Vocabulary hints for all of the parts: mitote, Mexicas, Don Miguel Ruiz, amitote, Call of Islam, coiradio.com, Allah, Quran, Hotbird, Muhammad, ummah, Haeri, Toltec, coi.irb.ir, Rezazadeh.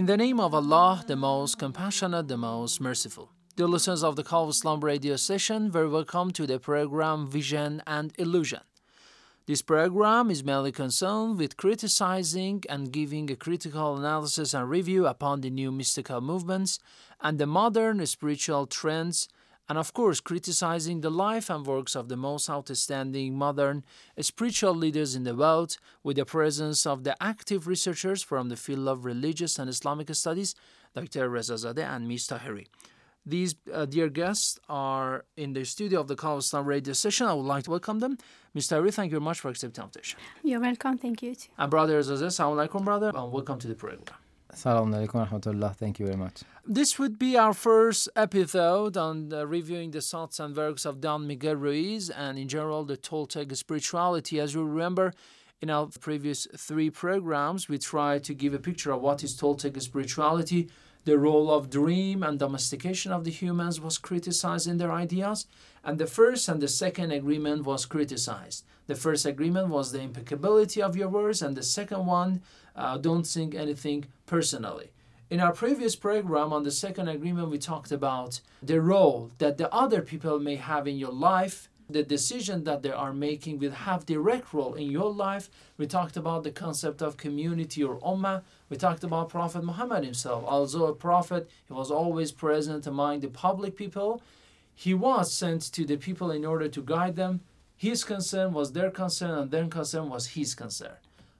In the name of Allah, the most compassionate, the most merciful. Dear listeners of the Call of Islam radio session, very welcome to the program Vision and Illusion. This program is mainly concerned with criticizing and giving a critical analysis and review upon the new mystical movements and the modern spiritual trends, and of course criticizing the life and works of the most outstanding modern spiritual leaders in the world, with the presence of the active researchers from the field of religious and Islamic studies, Dr. Rezazadeh and Ms. Haeri. These dear guests are in the studio of the Call of Islam radio session. I would like to welcome them. Ms. Haeri, thank you very much for accepting the invitation. You're welcome. Thank you too. And Brother Rezazadeh, assalamu alaikum, brother, and welcome to the program. Assalamu alaikum rahmatullah. Thank you very much. This would be our first episode on reviewing the thoughts and works of Don Miguel Ruiz and in general the Toltec spirituality. As you remember, in our previous three programs, we tried to give a picture of what is Toltec spirituality. The role of dream and domestication of the humans was criticized in their ideas, and the first and the second agreement was criticized. The first agreement was the impeccability of your words, and the second one, don't think anything personally. In our previous program on the second agreement, we talked about the role that the other people may have in your life. The decision that they are making will have direct role in your life. We talked about the concept of community or ummah. We talked about Prophet Muhammad himself. Although a prophet, he was always present among the public people. He was sent to the people in order to guide them. His concern was their concern, and their concern was his concern.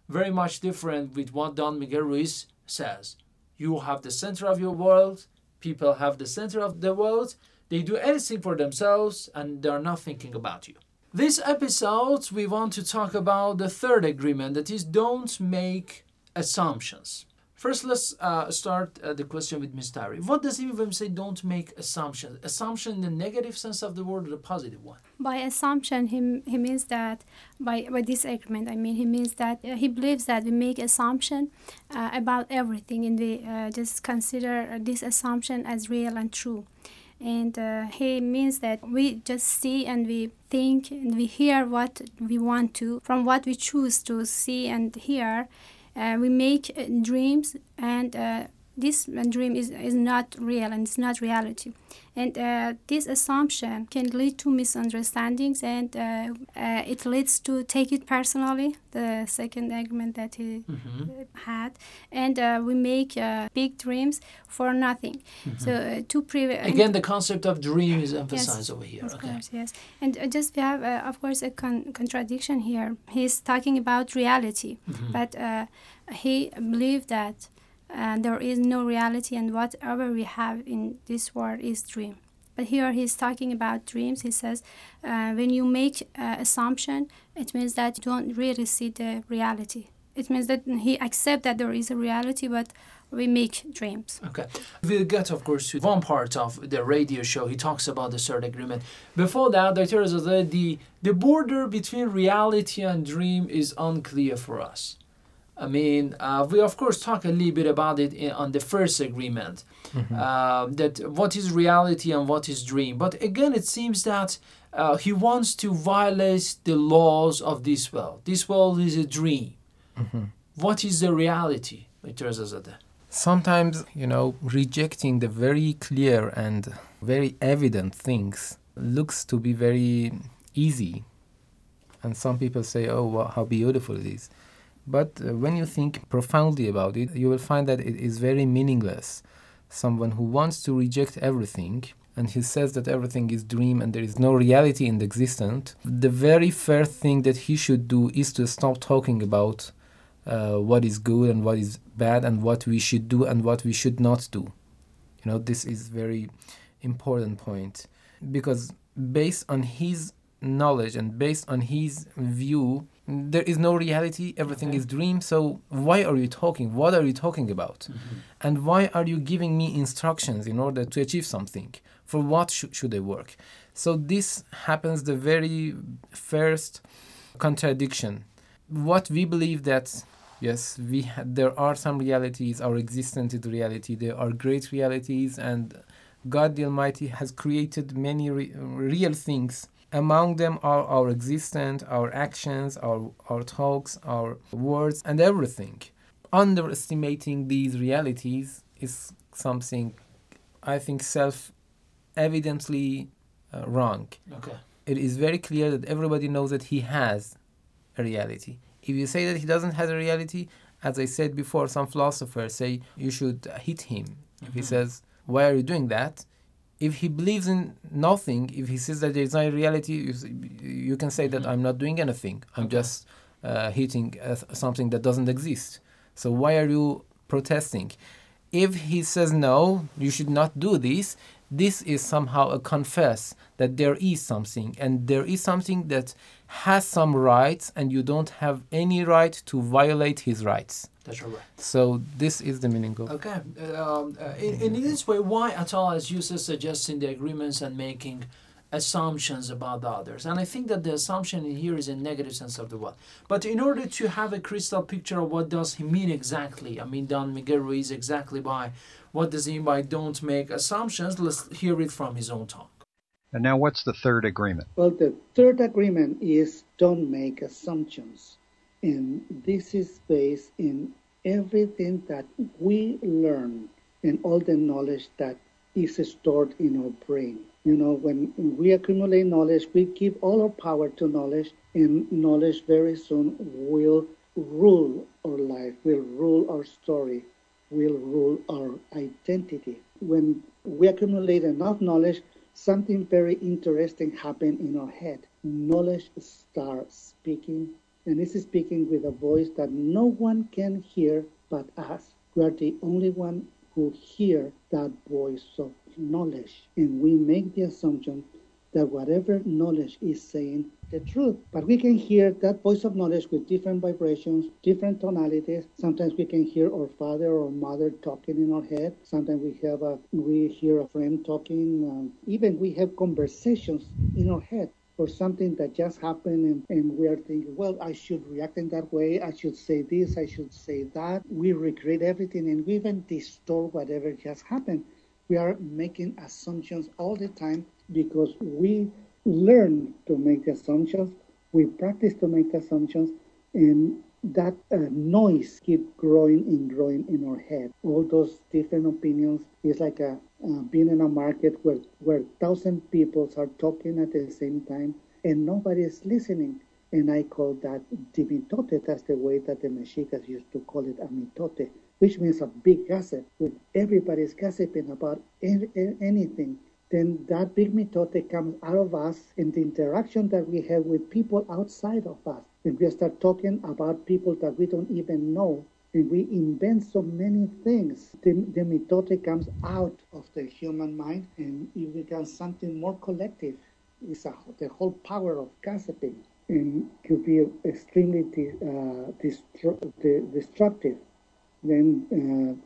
Very much different with what Don Miguel Ruiz says. You have the center of your world. People have the center of the world. They do anything for themselves, and they are not thinking about you. This episode, we want to talk about the third agreement, that is, don't make assumptions. First, let's start the question with Ms. Haeri. What does it mean when we say don't make assumptions? Assumption in the negative sense of the word or the positive one? By assumption, he means that, by this agreement, I mean, he means that he believes that we make assumption about everything, and we just consider this assumption as real and true. And he means that we just see and we think and we hear what we want to. From what we choose to see and hear, we make dreams, and this dream is not real and it's not reality. And this assumption can lead to misunderstandings, and it leads to take it personally, the second agreement that he had. And we make big dreams for nothing. So to prevent... Again, the concept of dream is emphasized over here. Of course, yes. And just we have, of course, a contradiction here. He's talking about reality, but he believed that there is no reality, and whatever we have in this world is dream. But here he's talking about dreams. He says, when you make assumption, it means that you don't really see the reality. It means that he accepts that there is a reality, but we make dreams. Okay. We'll get, of course, to one part of the radio show. He talks about the third agreement. Before that, Dr. Rezazadeh, the border between reality and dream is unclear for us. I mean, we, of course, talk a little bit about it on the first agreement, that what is reality and what is dream. But again, it seems that he wants to violate the laws of this world. This world is a dream. What is the reality? Sometimes, you know, rejecting the very clear and very evident things looks to be very easy. And some people say, oh, wow, how beautiful it is. But when you think profoundly about it, you will find that it is very meaningless. Someone who wants to reject everything, and he says that everything is dream and there is no reality in the existence, the very first thing that he should do is to stop talking about what is good and what is bad and what we should do and what we should not do. You know, this is very important point, because based on his knowledge and based on his view, there is no reality, everything is dream, so why are you talking? What are you talking about? Mm-hmm. And why are you giving me instructions in order to achieve something? For what should I work? So this happens the very first contradiction. What we believe that, yes, there are some realities, our existence is reality, there are great realities, and God the Almighty has created many real things. Among them are our existence, our actions, our talks, our words, and everything. Underestimating these realities is something, I think, self-evidently wrong. Okay. It is very clear that everybody knows that he has a reality. If you say that he doesn't have a reality, as I said before, some philosophers say you should hit him. Mm-hmm. If he says, why are you doing that? If he believes in nothing, if he says that there is no reality, you can say that I'm not doing anything. I'm just hitting something that doesn't exist. So why are you protesting? If he says, no, you should not do this, this is somehow a confess that there is something. And there is something that has some rights, and you don't have any right to violate his rights. That's right. So this is the meaning of. Okay. In this way, why Atala is used to suggesting the agreements and making assumptions about the others. And I think that the assumption in here is a negative sense of the word. But in order to have a crystal picture of what does he mean exactly, I mean, Don Miguel Ruiz exactly by what does he mean by don't make assumptions, let's hear it from his own tongue. And now what's the third agreement? Well, the third agreement is don't make assumptions. And this is based in everything that we learn and all the knowledge that is stored in our brain. You know, when we accumulate knowledge, we give all our power to knowledge, and knowledge very soon will rule our life, will rule our story, will rule our identity. When we accumulate enough knowledge, something very interesting happens in our head. Knowledge starts speaking. And this is speaking with a voice that no one can hear but us. We are the only one who hear that voice of knowledge. And we make the assumption that whatever knowledge is saying the truth. But we can hear that voice of knowledge with different vibrations, different tonalities. Sometimes we can hear our father or mother talking in our head. Sometimes we hear a friend talking. Even we have conversations in our head. Or something that just happened and we are thinking, well, I should react in that way, I should say this, I should say that. We regret everything and we even distort whatever just happened. We are making assumptions all the time because we learn to make assumptions, we practice to make assumptions, and that noise keeps growing in our head. All those different opinions is like a being in a market where 1,000 people are talking at the same time and nobody is listening. And I call that mitote. That's the way that the Mexicas used to call it amitote, which means a big gossip. When everybody's gossiping about anything, then that big mitote comes out of us in the interaction that we have with people outside of us. And we start talking about people that we don't even know. And we invent so many things. The mitote comes out of the human mind and it becomes something more collective. It's the whole power of gossiping and could be extremely destructive. Then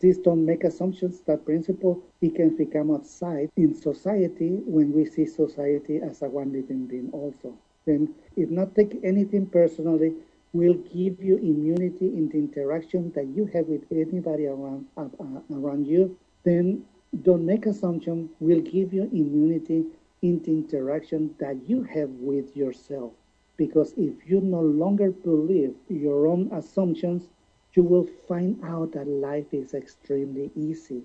this don't make assumptions, that principle, it can become outside in society when we see society as a one living being also. Then if not take anything personally, will give you immunity in the interaction that you have with anybody around you. Then don't make assumption will give you immunity in the interaction that you have with yourself. Because if you no longer believe your own assumptions, you will find out that life is extremely easy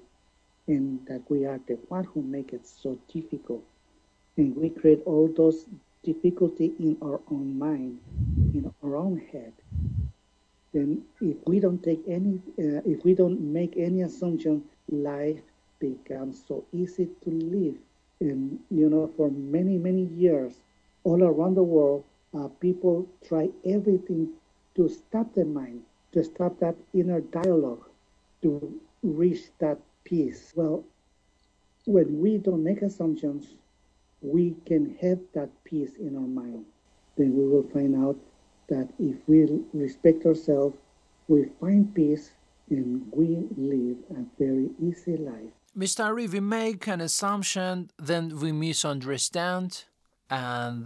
and that we are the one who make it so difficult. And we create all those difficulty in our own mind, in our own head, then if we don't make any assumption, life becomes so easy to live. And for many years, all around the world, people try everything to stop the mind, to stop that inner dialogue, to reach that peace. Well, when we don't make assumptions, we can have that peace in our mind. Then we will find out that if we respect ourselves, we find peace and we live a very easy life. Mr. Ari, we make an assumption, then we misunderstand, and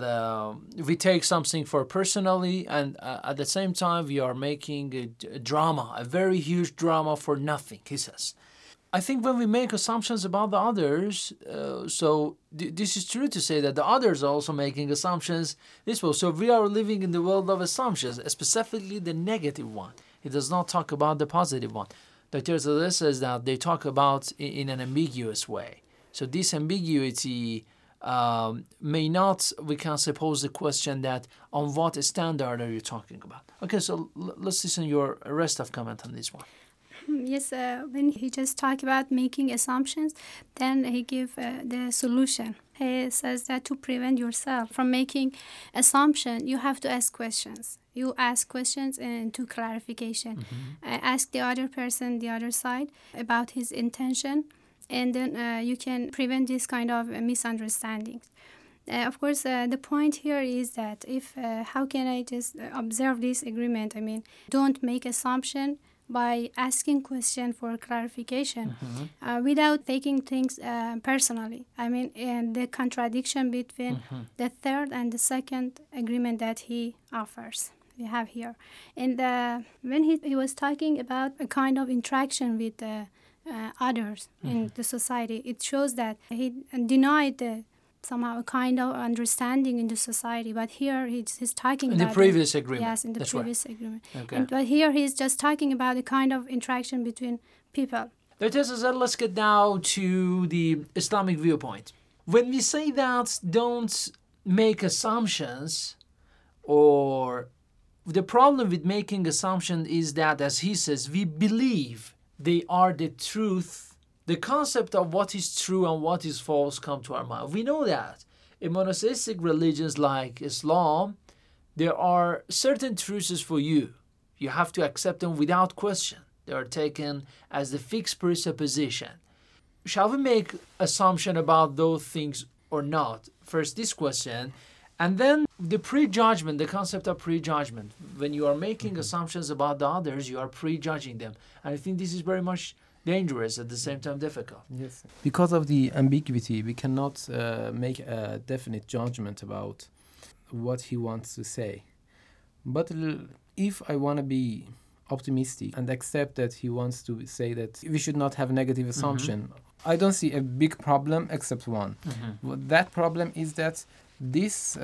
we take something for personally, and at the same time we are making a drama, a very huge drama for nothing, he says. I think when we make assumptions about the others, this is true to say that the others are also making assumptions this way. So we are living in the world of assumptions, specifically the negative one. He does not talk about the positive one. Dr. Rezazadeh says that they talk about in an ambiguous way. So this ambiguity may not, we can suppose the question that on what standard are you talking about? Okay, so let's listen to your rest of comment on this one. Yes, when he just talked about making assumptions, then he gave the solution. He says that to prevent yourself from making assumption, you have to ask questions. You ask questions and to clarification. Mm-hmm. Ask the other person, the other side, about his intention, and then you can prevent this kind of misunderstandings. Of course, the point here is that if how can I just observe this agreement? I mean, don't make assumption by asking question for clarification, mm-hmm. Without taking things personally. I mean, and the contradiction between mm-hmm. the third and the second agreement that he offers, we have here. And when he was talking about a kind of interaction with others mm-hmm. in the society, it shows that he denied somehow a kind of understanding in the society, but here he's talking about... In the previous agreement. Okay. But here he's just talking about the kind of interaction between people. Let's get now to the Islamic viewpoint. When we say that don't make assumptions, or the problem with making assumptions is that, as he says, we believe they are the truth. The concept of what is true and what is false come to our mind. We know that in monotheistic religions like Islam, there are certain truths for you. You have to accept them without question. They are taken as the fixed presupposition. Shall we make assumption about those things or not? First, this question. And then the prejudgment, the concept of prejudgment. When you are making mm-hmm. assumptions about the others, you are prejudging them. And I think this is very much dangerous, at the same time difficult. Yes. Because of the ambiguity, we cannot make a definite judgment about what he wants to say. But if I want to be optimistic and accept that he wants to say that we should not have negative assumption, mm-hmm. I don't see a big problem except one. Mm-hmm. Well, that problem is that this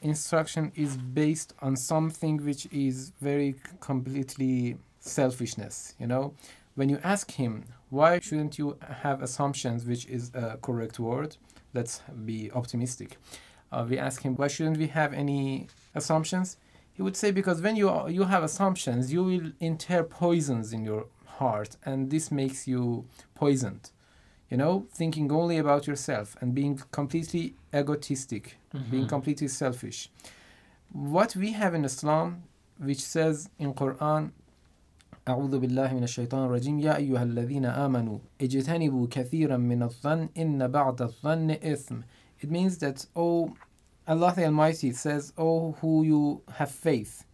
instruction is based on something which is very completely selfishness, When you ask him, why shouldn't you have assumptions, which is a correct word, let's be optimistic. We ask him, why shouldn't we have any assumptions? He would say, because when you have assumptions, you will enter poisons in your heart, and this makes you poisoned. Thinking only about yourself and being completely egotistic, mm-hmm. being completely selfish. What we have in Islam, which says in Quran, أعوذ بالله من الشيطان الرجيم يا أيها الذين آمنوا اجتنبوا كثيرا من الظن إن بعض الظن إثم. It means that, Allah the Almighty says, who you have faith,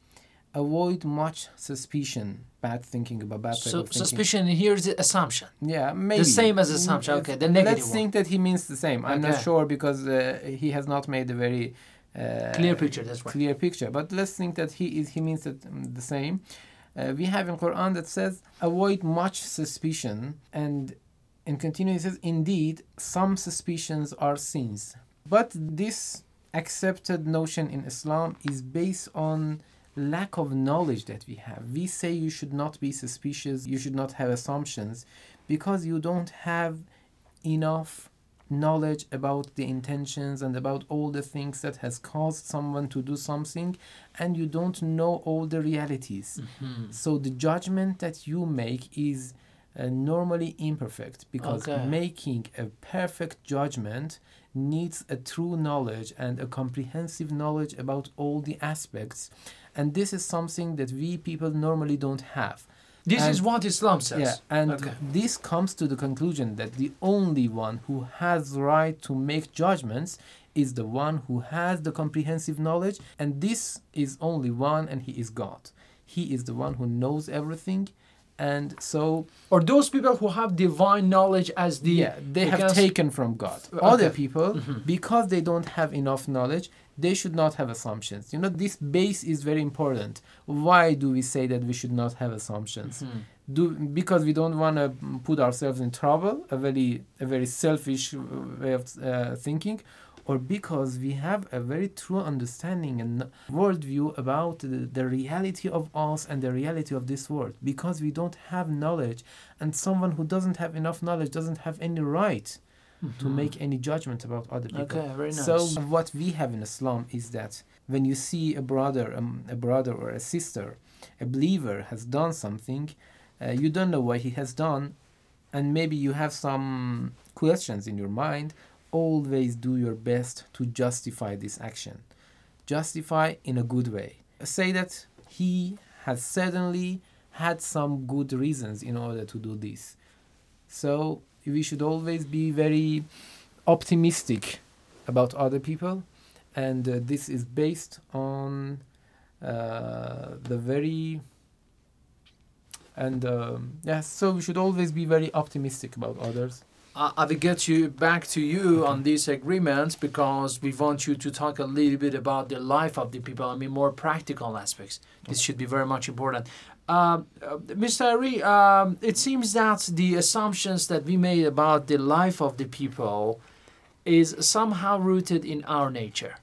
avoid much suspicion, bad thinking about bad people. So suspicion here is assumption. Yeah, maybe. The same as assumption, okay, the negative Let's one. Think that he means the same. I'm not sure because he has not made a very... clear picture, that's right. Clear picture, but let's think that he means that the same. We have in Quran that says, avoid much suspicion. And continue, it says, indeed, some suspicions are sins. But this accepted notion in Islam is based on lack of knowledge that we have. We say you should not be suspicious, you should not have assumptions, because you don't have enough knowledge about the intentions and about all the things that has caused someone to do something, and you don't know all the realities. Mm-hmm. So the judgment that you make is normally imperfect, because making a perfect judgment needs a true knowledge and a comprehensive knowledge about all the aspects. And this is something that we people normally don't have. This is what Islam says. Yeah, and this comes to the conclusion that the only one who has the right to make judgments is the one who has the comprehensive knowledge, and this is only one, and he is God. He is the one who knows everything. And so, or those people who have divine knowledge as they have taken from God. Other people, because they don't have enough knowledge, they should not have assumptions. You know, this base is very important. Why do we say that we should not have assumptions? Mm-hmm. Because we don't want to put ourselves in trouble, a very selfish way of thinking, or because we have a very true understanding and worldview about the reality of us and the reality of this world. Because we don't have knowledge, and someone who doesn't have enough knowledge doesn't have any right to make any judgment about other people. Okay, very nice. So what we have in Islam is that when you see a brother or a sister, a believer has done something, you don't know what he has done, and maybe you have some questions in your mind. Always do your best to justify this action. Justify in a good way. Say that he has certainly had some good reasons in order to do this. So we should always be very optimistic about other people. And this is based on so we should always be very optimistic about others. I will get you back to you on this agreement, because we want you to talk a little bit about the life of the people. I mean, more practical aspects. This should be very much important. Mr. Haeri, it seems that the assumptions that we made about the life of the people is somehow rooted in our nature.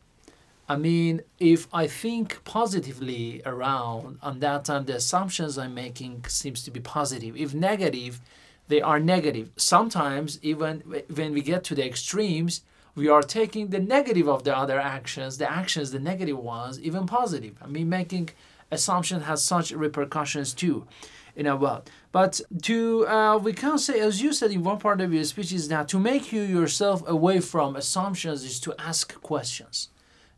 I mean, if I think positively around, on that time the assumptions I'm making seems to be positive. If negative, they are negative. Sometimes, even when we get to the extremes, we are taking the negative of the other actions, the negative ones, even positive. I mean, making assumption has such repercussions too, in a world. But we can say, as you said in one part of your speech, is that to make yourself away from assumptions is to ask questions.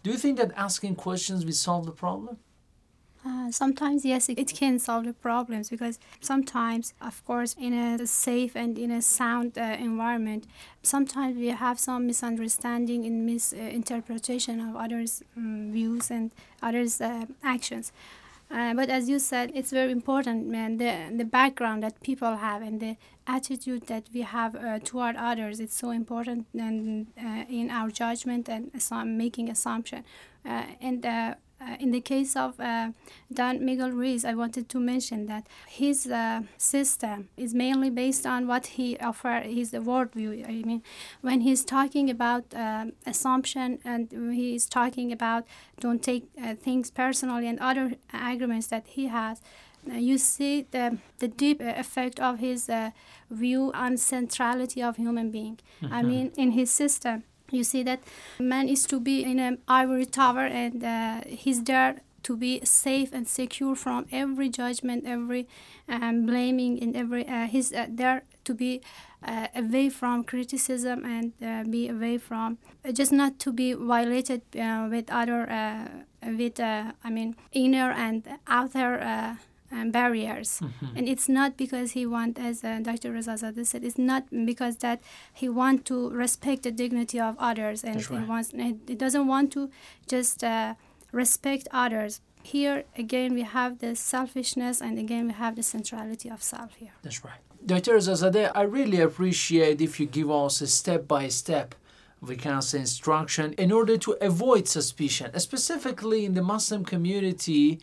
Do you think that asking questions will solve the problem? Sometimes, yes, it can solve the problems, because sometimes, of course, in a safe and in a sound environment, sometimes we have some misunderstanding and misinterpretation of others' views and others' actions. But as you said, it's very important, man, the background that people have and the attitude that we have toward others. It's so important in our judgment and making assumption. In the case of Don Miguel Ruiz, I wanted to mention that his system is mainly based on what he offers, his worldview. I mean, when he's talking about assumption, and he's talking about don't take things personally and other agreements that he has, you see the deep effect of his view on centrality of human being. Mm-hmm. I mean, in his system, you see that man is to be in an ivory tower, and he's there to be safe and secure from every judgment, every blaming, and every he's there to be away from criticism and be away from just not to be violated with other inner and outer barriers. Mm-hmm. And it's not because he wants, as Dr. Rezazadeh said, it's not because that he wants to respect the dignity of others, and he wants, he doesn't want to just respect others. Here, again, we have the selfishness, and again, we have the centrality of self here. That's right. Dr. Rezazadeh, I really appreciate if you give us a step-by-step, we can say, instruction in order to avoid suspicion, specifically in the Muslim community.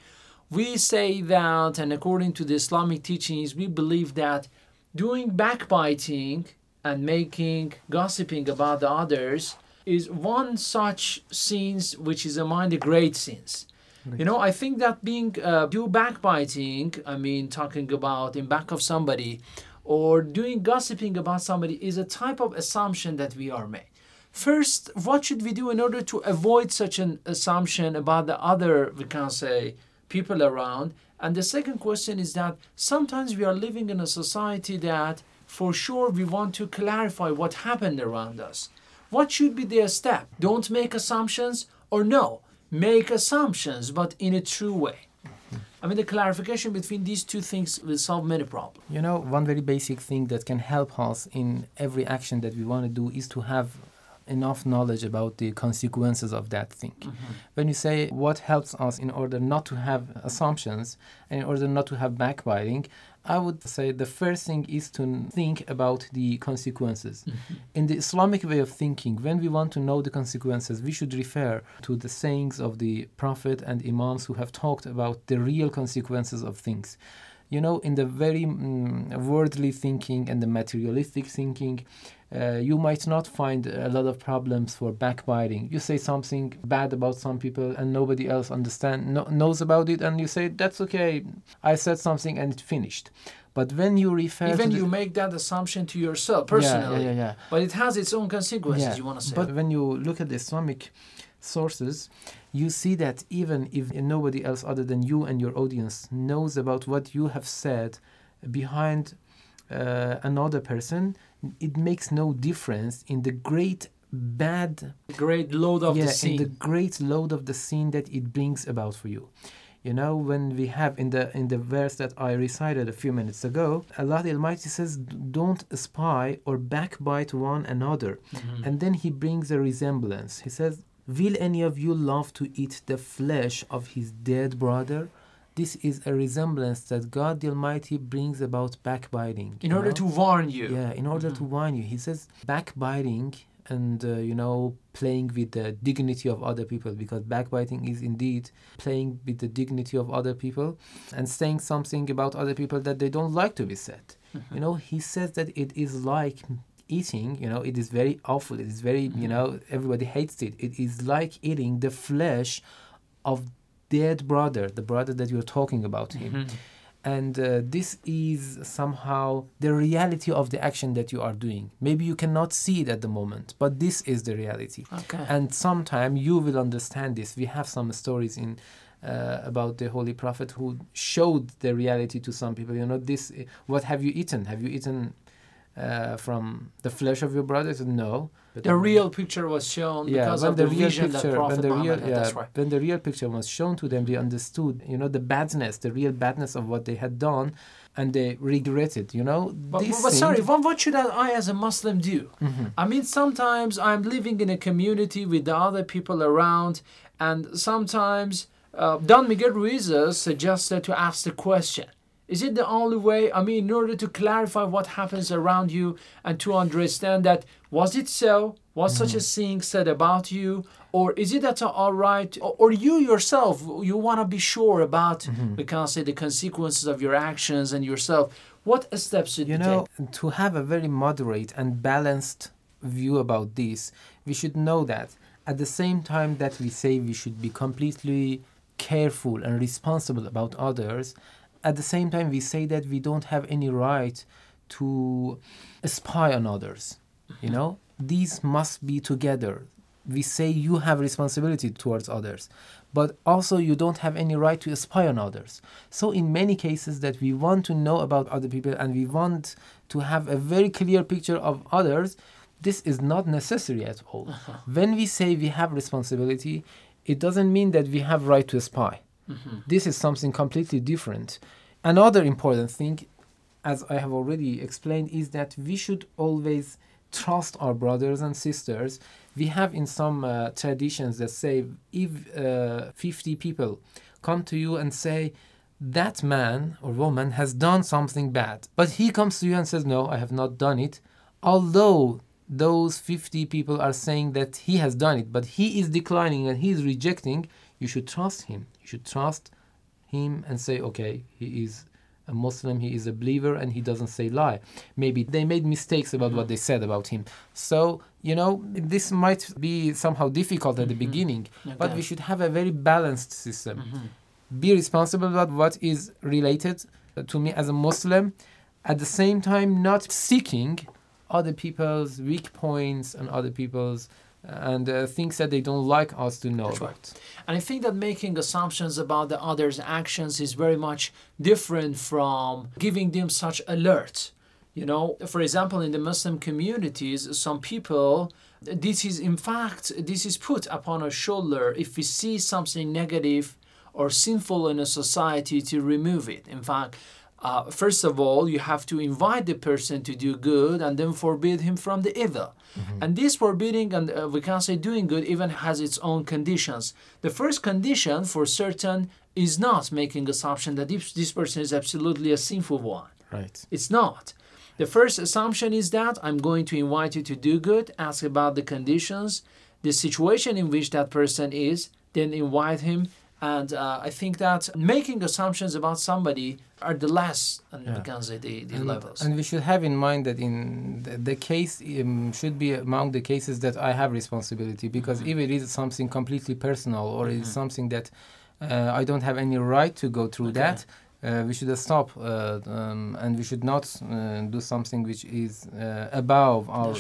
We say that, and according to the Islamic teachings, we believe that doing backbiting and making gossiping about the others is one such sins which is among the great sins. Right. You know, I think that being do backbiting, I mean, talking about in back of somebody, or doing gossiping about somebody is a type of assumption that we are made. First, what should we do in order to avoid such an assumption about the other, we can say, people around? And the second question is that sometimes we are living in a society that for sure we want to clarify what happened around us. What should be their step? Don't make assumptions, or no, make assumptions, but in a true way. I mean, the clarification between these two things will solve many problems. You know, one very basic thing that can help us in every action that we want to do is to have enough knowledge about the consequences of that thing. Mm-hmm. When you say what helps us in order not to have assumptions and in order not to have backbiting, I would say the first thing is to think about the consequences. Mm-hmm. In the Islamic way of thinking, when we want to know the consequences, we should refer to the sayings of the Prophet and Imams who have talked about the real consequences of things. You know, in the very worldly thinking and the materialistic thinking, you might not find a lot of problems for backbiting. You say something bad about some people and nobody else knows about it, and you say, that's okay, I said something and it finished. But when you refer even to you make that assumption to yourself personally, yeah. But it has its own consequences, you want to say. But when you look at the Islamic sources, you see that even if nobody else other than you and your audience knows about what you have said behind another person, it makes no difference in the great load of the sin that it brings about for you. You know, when we have in the verse that I recited a few minutes ago, Allah the Almighty says, don't spy or backbite one another. Mm-hmm. And then he brings a resemblance. He says, will any of you love to eat the flesh of his dead brother? This is a resemblance that God the Almighty brings about backbiting. In order to warn you. Yeah, in order to warn you. He says backbiting and, playing with the dignity of other people, because backbiting is indeed playing with the dignity of other people and saying something about other people that they don't like to be said. Mm-hmm. You know, he says that it is like eating, it is very awful. It is very, everybody hates it. It is like eating the flesh of dead brother, the brother that you're talking about him. Mm-hmm. And this is somehow the reality of the action that you are doing. Maybe you cannot see it at the moment, but this is the reality. Okay. And sometime you will understand this. We have some stories in about the Holy Prophet who showed the reality to some people. This, what have you eaten? Have you eaten from the flesh of your brother? No. The real picture was shown because of the vision that Prophet Muhammad had. That's right. When the real picture was shown to them, they understood, the real badness of what they had done, and they regretted, what should I as a Muslim do? Mm-hmm. I mean, sometimes I'm living in a community with the other people around, and sometimes Don Miguel Ruiz suggested to ask the question. Is it the only way? I mean, in order to clarify what happens around you and to understand that, was it so? Was such a thing said about you? Or is it that all right? Or you yourself, you want to be sure about, we can say, the consequences of your actions and yourself. What steps should you take? To have a very moderate and balanced view about this, we should know that at the same time that we say we should be completely careful and responsible about others, at the same time, we say that we don't have any right to spy on others. These must be together. We say you have responsibility towards others, but also you don't have any right to spy on others. So in many cases that we want to know about other people and we want to have a very clear picture of others, this is not necessary at all. When we say we have responsibility, it doesn't mean that we have right to spy. Mm-hmm. This is something completely different. Another important thing, as I have already explained, is that we should always trust our brothers and sisters. We have in some traditions that say, if 50 people come to you and say, that man or woman has done something bad, but he comes to you and says, no, I have not done it, although those 50 people are saying that he has done it, but he is declining and he is rejecting, you should trust him. You should trust him and say, okay, he is a Muslim, he is a believer, and he doesn't say lie. Maybe they made mistakes about what they said about him. So, this might be somehow difficult at the beginning, but we should have a very balanced system. Mm-hmm. Be responsible about what is related to me as a Muslim, at the same time not seeking other people's weak points and other people's things that they don't like us to know. That's about. Right. And I think that making assumptions about the other's actions is very much different from giving them such alert. You know, for example, in the Muslim communities, some people, this is put upon our shoulder if we see something negative or sinful in a society to remove it. In fact, first of all, you have to invite the person to do good and then forbid him from the evil. Mm-hmm. And this forbidding and we can say doing good even has its own conditions. The first condition for certain is not making assumption that this person is absolutely a sinful one. Right. It's not. The first assumption is that I'm going to invite you to do good, ask about the conditions, the situation in which that person is, then invite him. And I think that making assumptions about somebody are the last, we can say, the levels. And we should have in mind that in the case should be among the cases that I have responsibility, because mm-hmm. if it is something completely personal or mm-hmm. it is something that I don't have any right to go through that, we should stop and we should not do something which is above our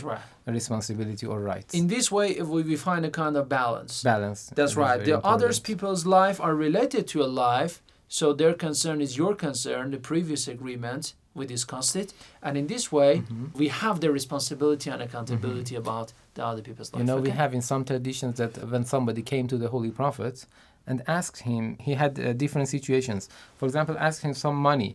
responsibility or rights. In this way, if we find a kind of balance. That's right. The other people's life are related to your life, so their concern is your concern, the previous agreement, we discussed it. And in this way, mm-hmm. we have the responsibility and accountability mm-hmm. about the other people's life. You know, we have in some traditions that when somebody came to the Holy Prophet and asked him, he had different situations. For example, asked him some money.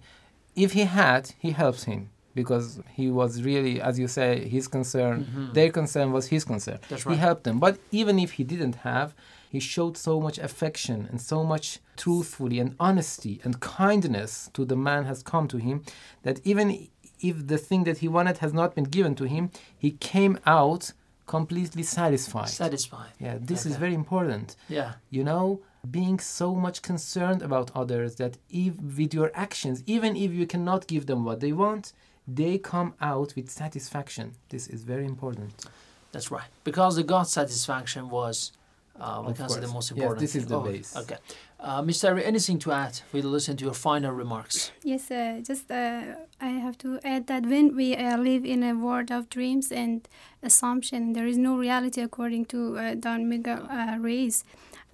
If he had, he helps him because he was really, as you say, his concern, mm-hmm. their concern was his concern. That's right. He helped them. But even if he didn't have, he showed so much affection and so much truthfully and honesty and kindness to the man has come to him that even if the thing that he wanted has not been given to him, he came out completely satisfied. Yeah, this is very important. Yeah. You know, being so much concerned about others that if with your actions, even if you cannot give them what they want, they come out with satisfaction. This is very important. That's right. Because the God's satisfaction was, we can say, the most important. Yes, this is the base. Okay. Ms. Haeri, anything to add? We'll listen to your final remarks. Yes, I have to add that when we live in a world of dreams and assumption, there is no reality according to Don Miguel Ruiz.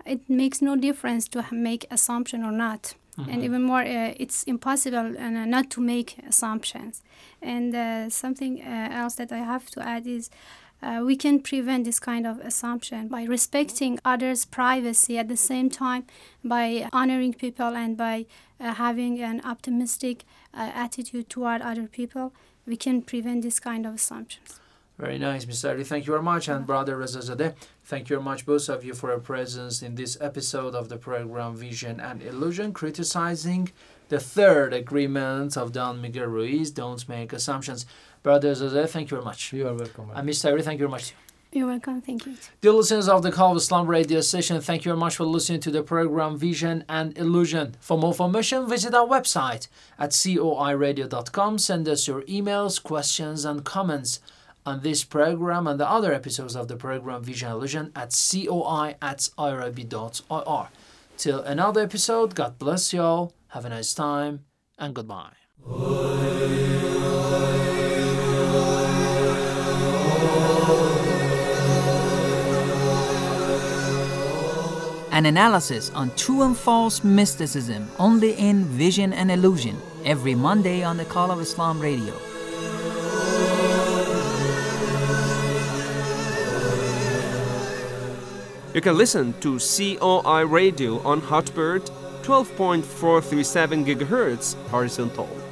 It makes no difference to make assumption or not. Mm-hmm. And even more, it's impossible not to make assumptions. And something else that I have to add is we can prevent this kind of assumption by respecting others' privacy at the same time, by honoring people and by having an optimistic attitude toward other people. We can prevent this kind of assumptions. Very nice, Mr. Ali. Thank you very much. And Brother Rezazadeh, thank you very much, both of you, for your presence in this episode of the program Vision and Illusion, criticizing the third agreement of Don Miguel Ruiz, Don't Make Assumptions. Brother Rezazadeh, thank you very much. You are welcome. And Mr. Ali, thank you very much. You're welcome. Thank you. Dear listeners of the Call of Islam radio station, thank you very much for listening to the program Vision and Illusion. For more information, visit our website at coiradio.com. Send us your emails, questions, and comments on this program and the other episodes of the program Vision Illusion at coi.irb.ir. Till another episode, God bless you all, have a nice time, and goodbye. An analysis on true and false mysticism only in Vision and Illusion, every Monday on the Call of Islam radio. You can listen to COI Radio on Hotbird, 12.437 GHz horizontal.